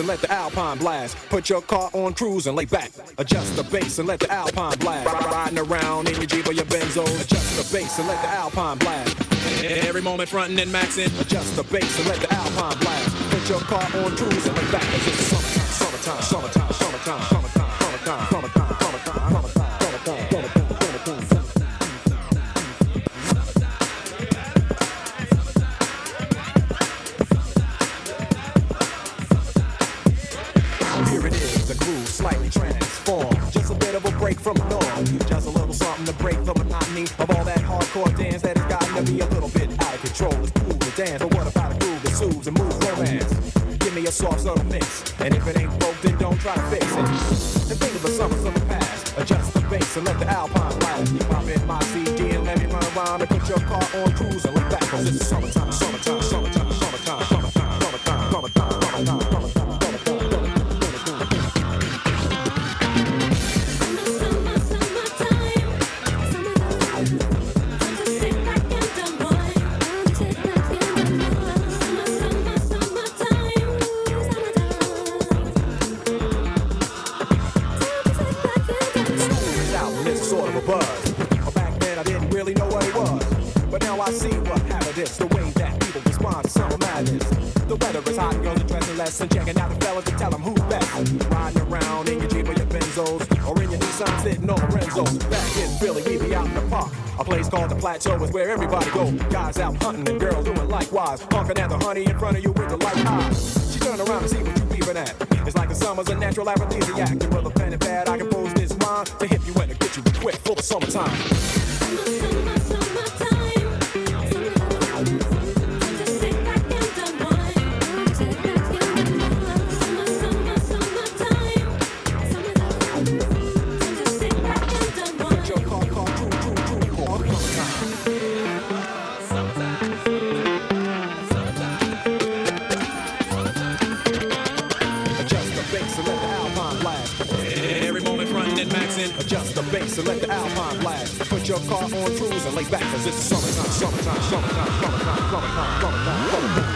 and let the Alpine blast. Put your car on cruise and lay back. Adjust the bass and let the Alpine blast. Riding around in your Jeep or your Benzo. Adjust the bass and let the Alpine blast. Every moment frontin' and maxin'. Adjust the bass and let the Alpine blast. Put your car on cruise and lay back. It's just summertime, summertime, summertime, summertime, summertime, summertime. From the norm, just a little something to break the monotony of all that hardcore dance that has gotten to be a little bit out of control. It's cool to dance, but what about a groove that soothes and moves romance? Give me a soft, subtle mix, and if it ain't broke, then don't try to fix it. And think of the summer past. Adjust the bass and let the Alpine blast. Pop in my CD and let me run around and put your car on cruise and look back. 'Cause it's summertime, summertime, summertime, summertime, summertime, summertime, summertime, summertime, summertime. And checking out the fellas to tell them who's best. Riding around in your Jeep or your Benzos, or in your Nissan sitting on a Renzo. Back in Philly, we be out in the park. A place called the Plateau is where everybody go. Guys out hunting and girls doing likewise. Honking at the honey in front of you with the light eyes. She turn around and see what you leaving at. It's like the summer's a natural aphrodisiac. And with a pen and pad, I compose this rhyme to hit you and to get you quick for the summertime. Adjust the bass and let the Alpine blast. Put your car on cruise and lay back, 'cause it's summertime, summertime, summertime, summertime, summertime, summertime, summertime.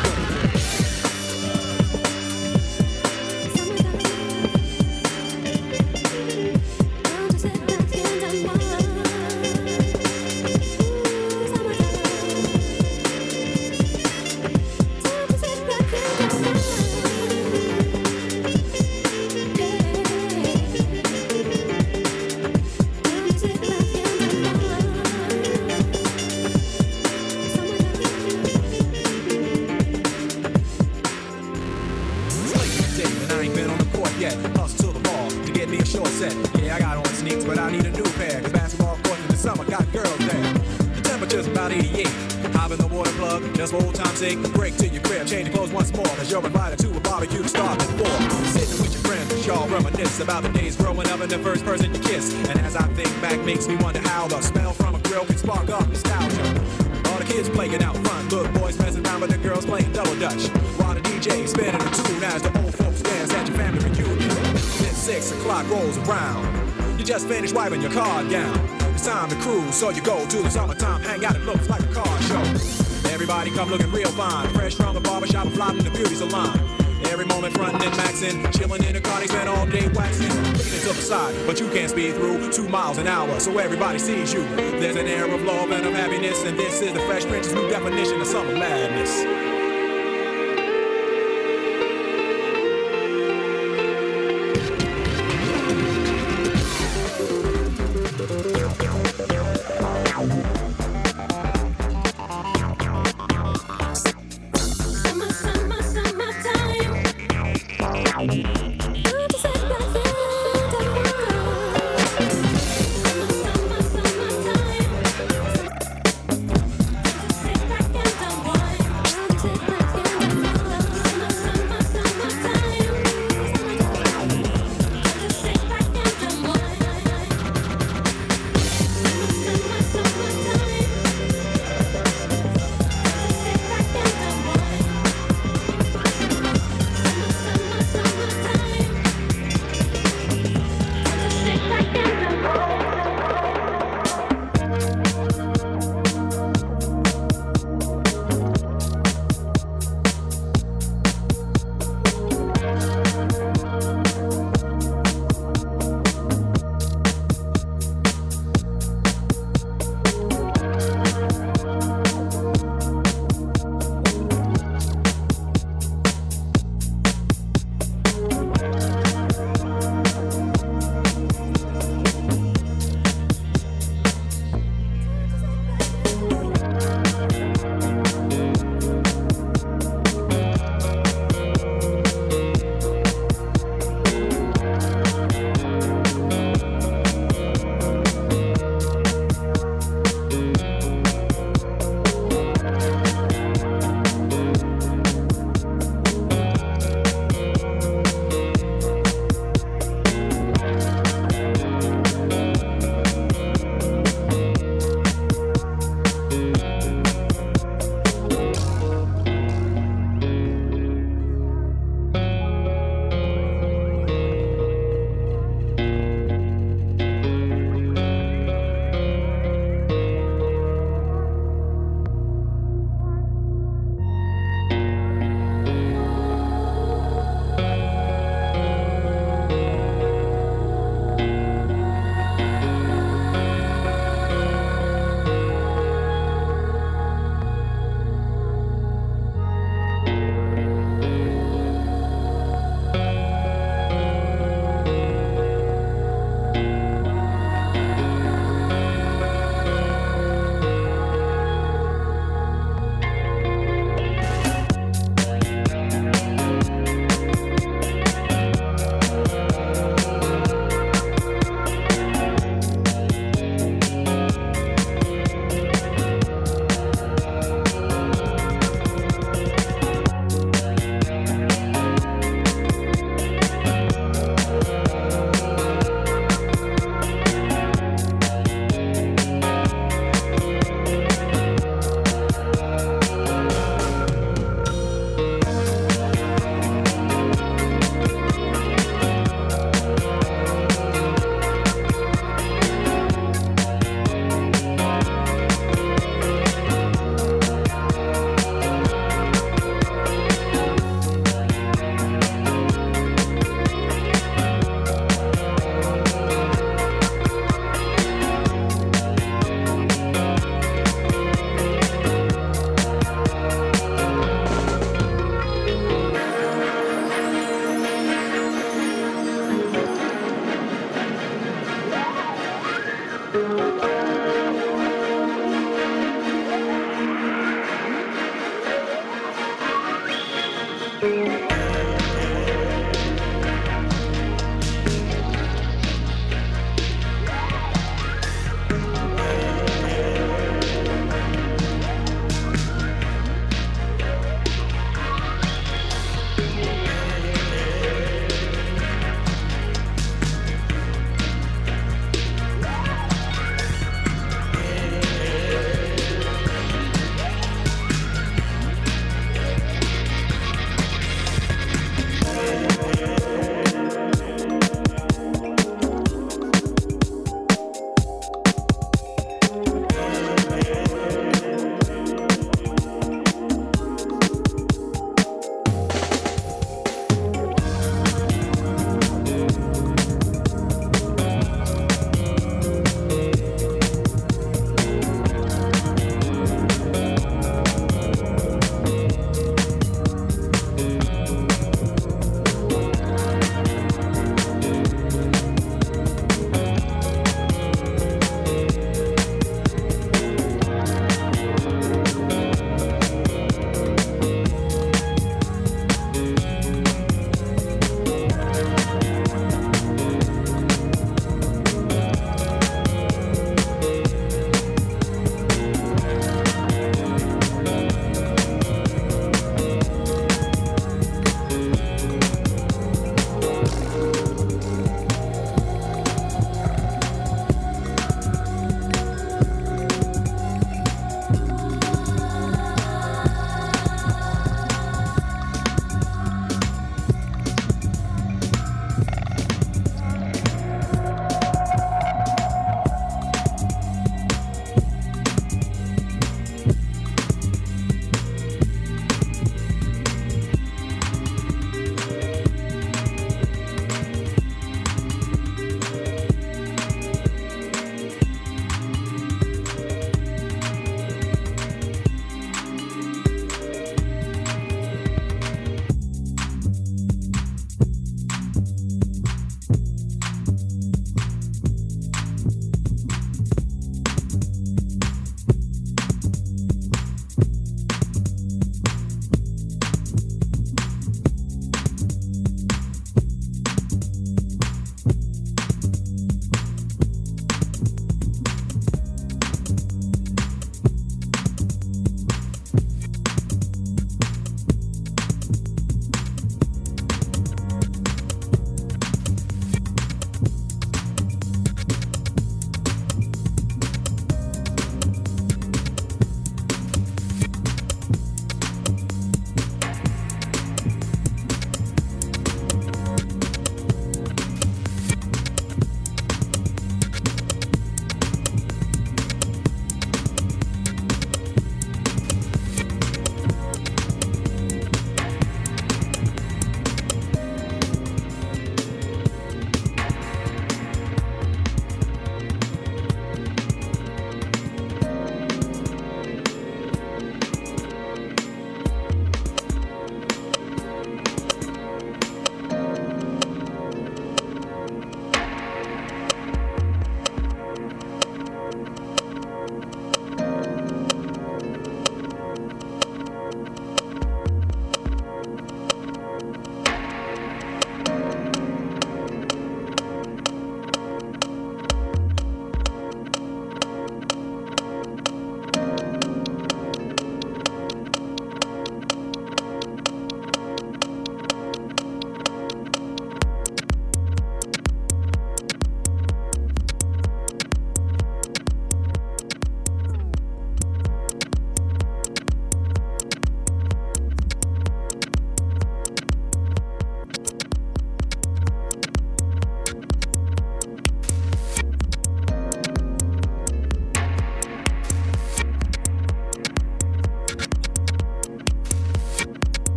About the days growing up and the first person you kiss. And as I think back, makes me wonder how the smell from a grill can spark up nostalgia. All the kids playing out front, look, boys messing around with the girls playing double dutch. While the DJ spinning a tune as the old folks dance at your family reunion. Then 6 o'clock rolls around. You just finished wiping your car down. It's time to cruise, so you go to the summertime hangout. It looks like a car show. Everybody come looking real fine. Fresh from the barbershop, flopping the beauty salon. Every moment frontin' and maxin', chillin' in the car, they spend all day waxin'. Leanin' to the side, but you can't speed through 2 miles an hour, so everybody sees you. There's an air of love and of happiness, and this is the Fresh Prince's new definition of summer madness.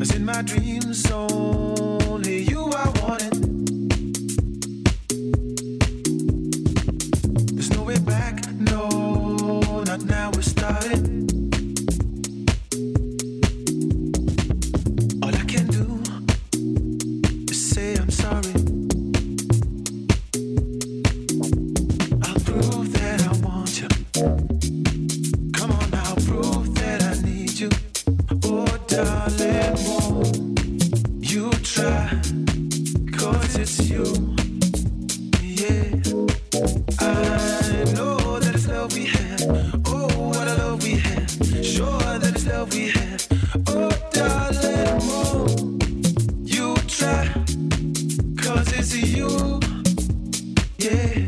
'Cause in my dreams, only you I wanted. There's no way back, no, not now we're starting. All I can do is say I'm sorry. I'll prove that I want you. Come on, I'll prove that I need you. Oh, darling, won't you try? 'Cause it's you, yeah. I know that it's love we have. Oh, what a love we have. Sure that it's love we have. Oh, darling, won't you try? 'Cause it's you, yeah.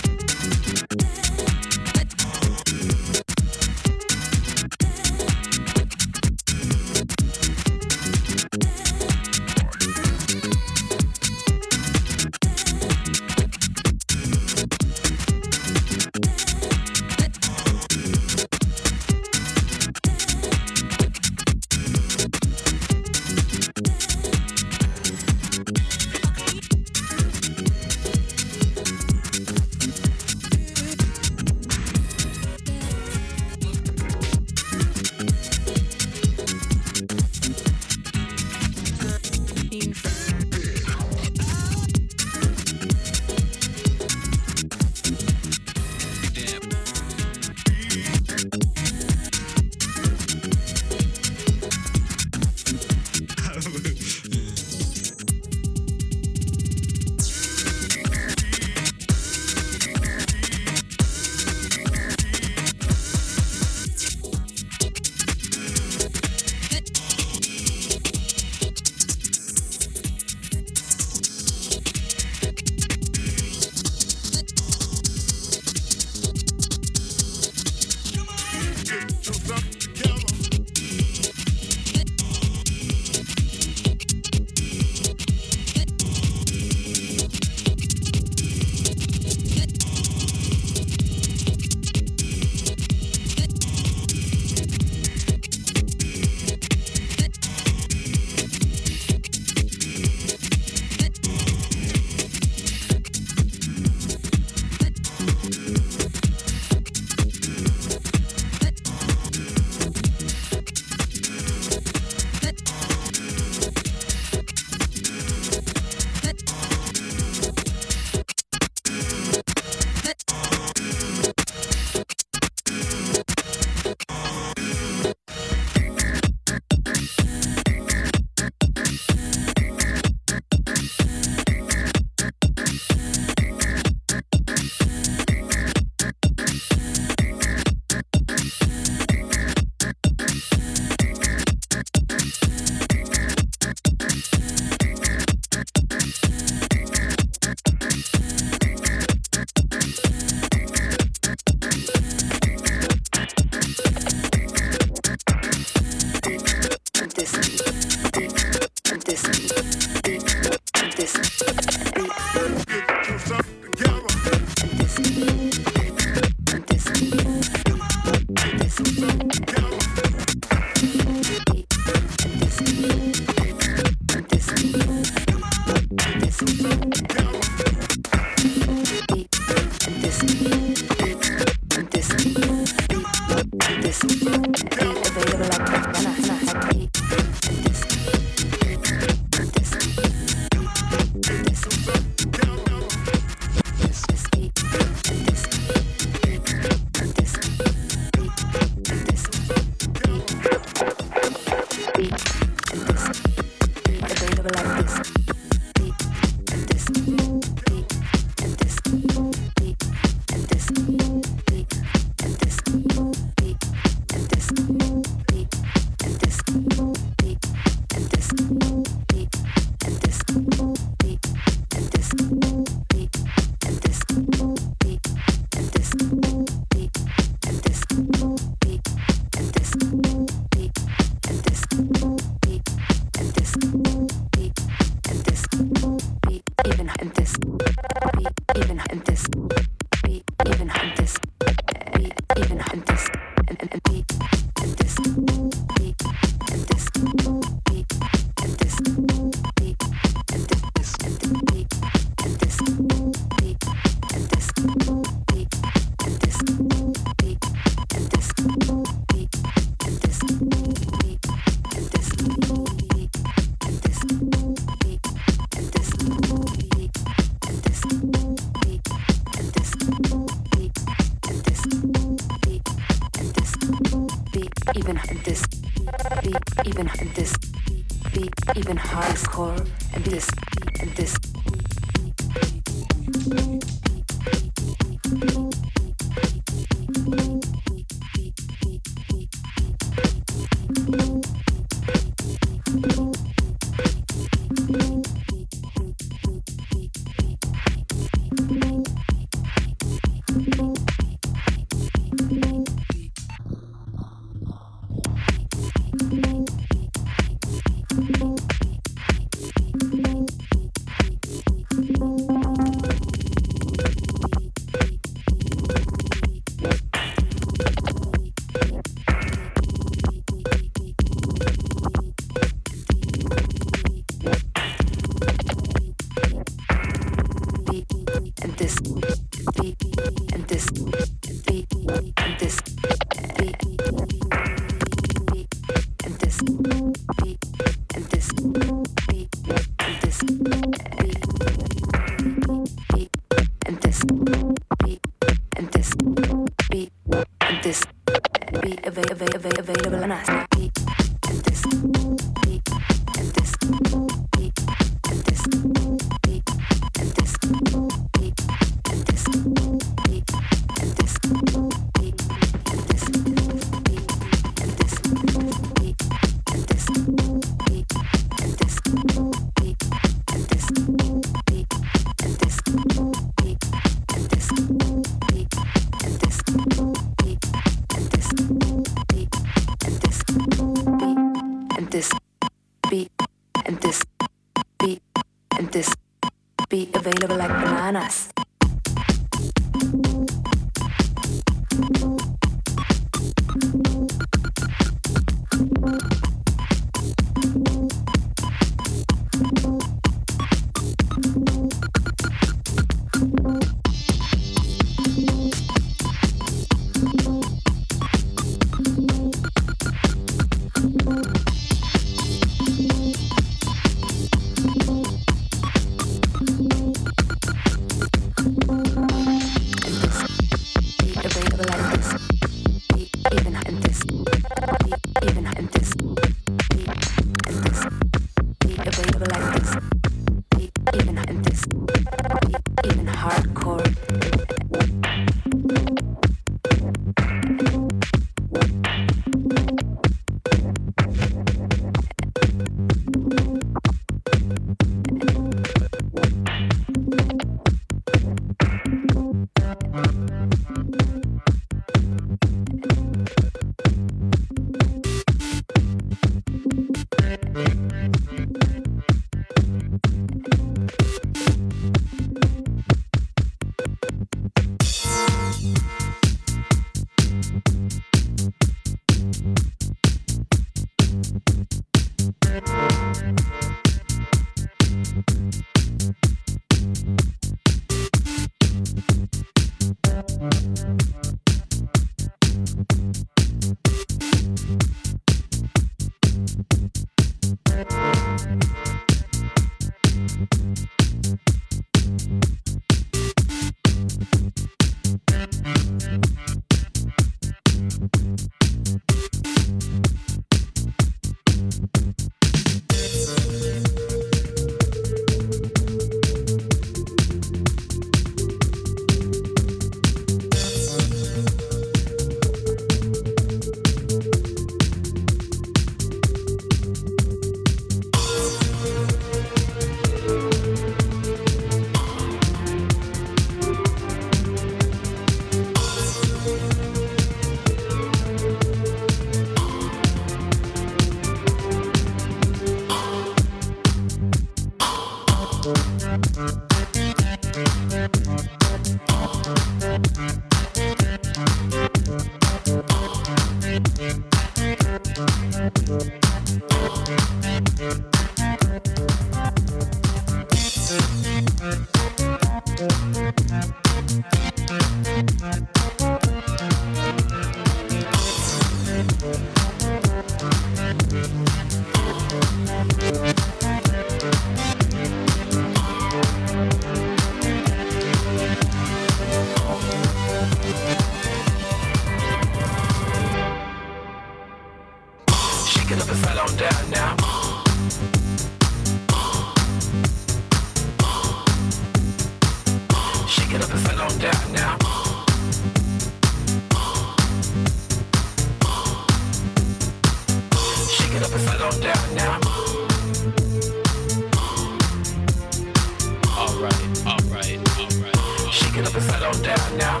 to settle down now.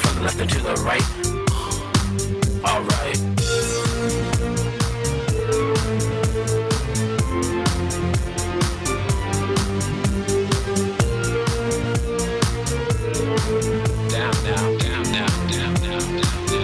From the left and to the right. Alright. Down now, down now, down now, down now,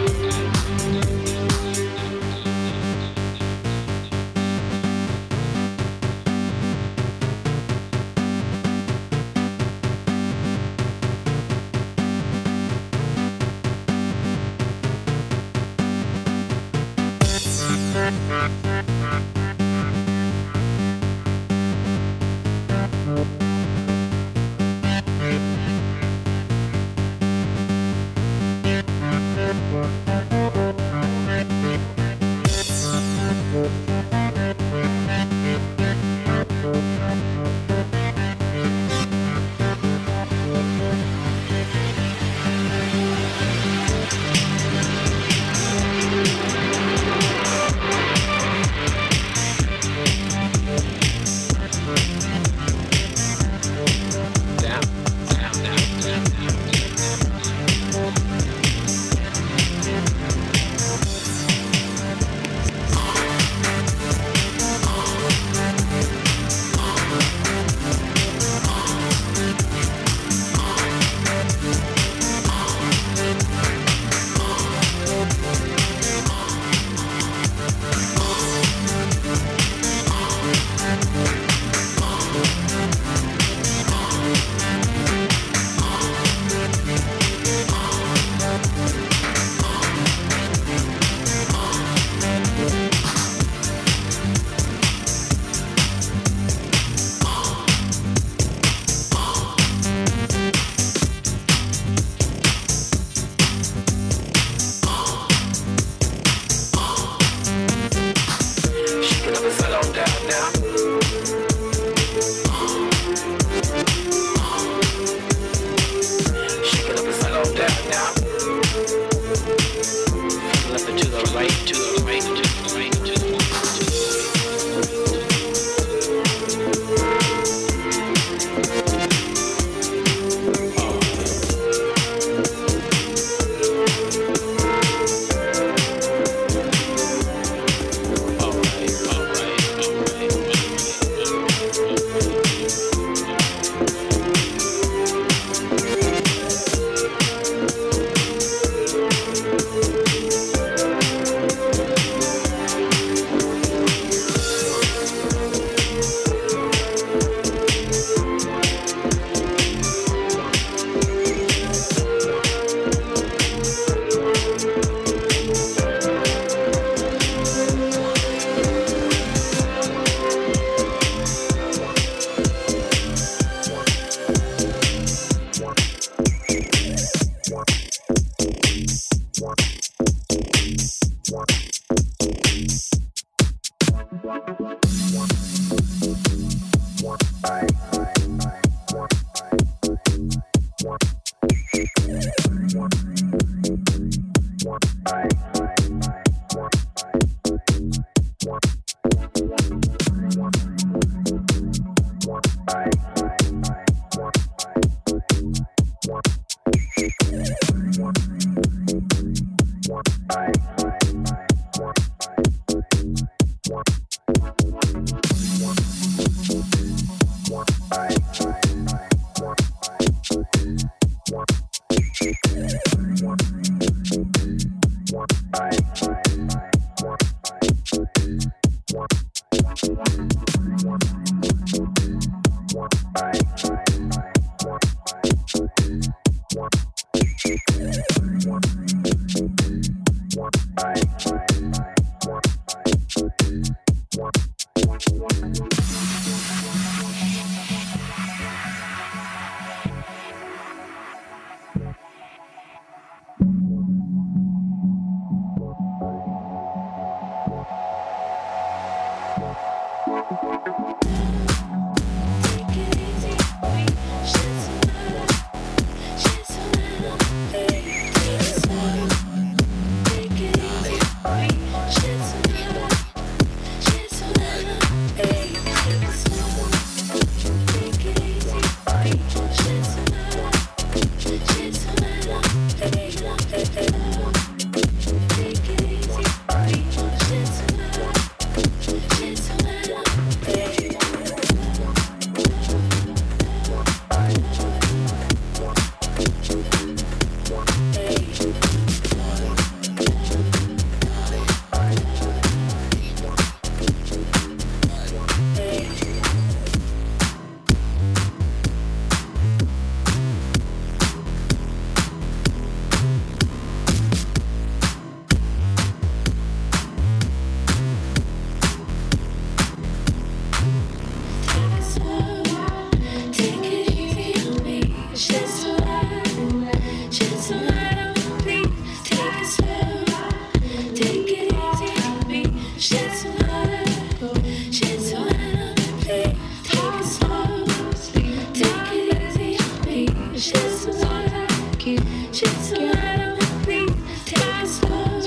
She's so lucky. She's so out of me. Take it slow,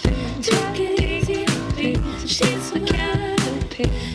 take it easy. She's so out of me.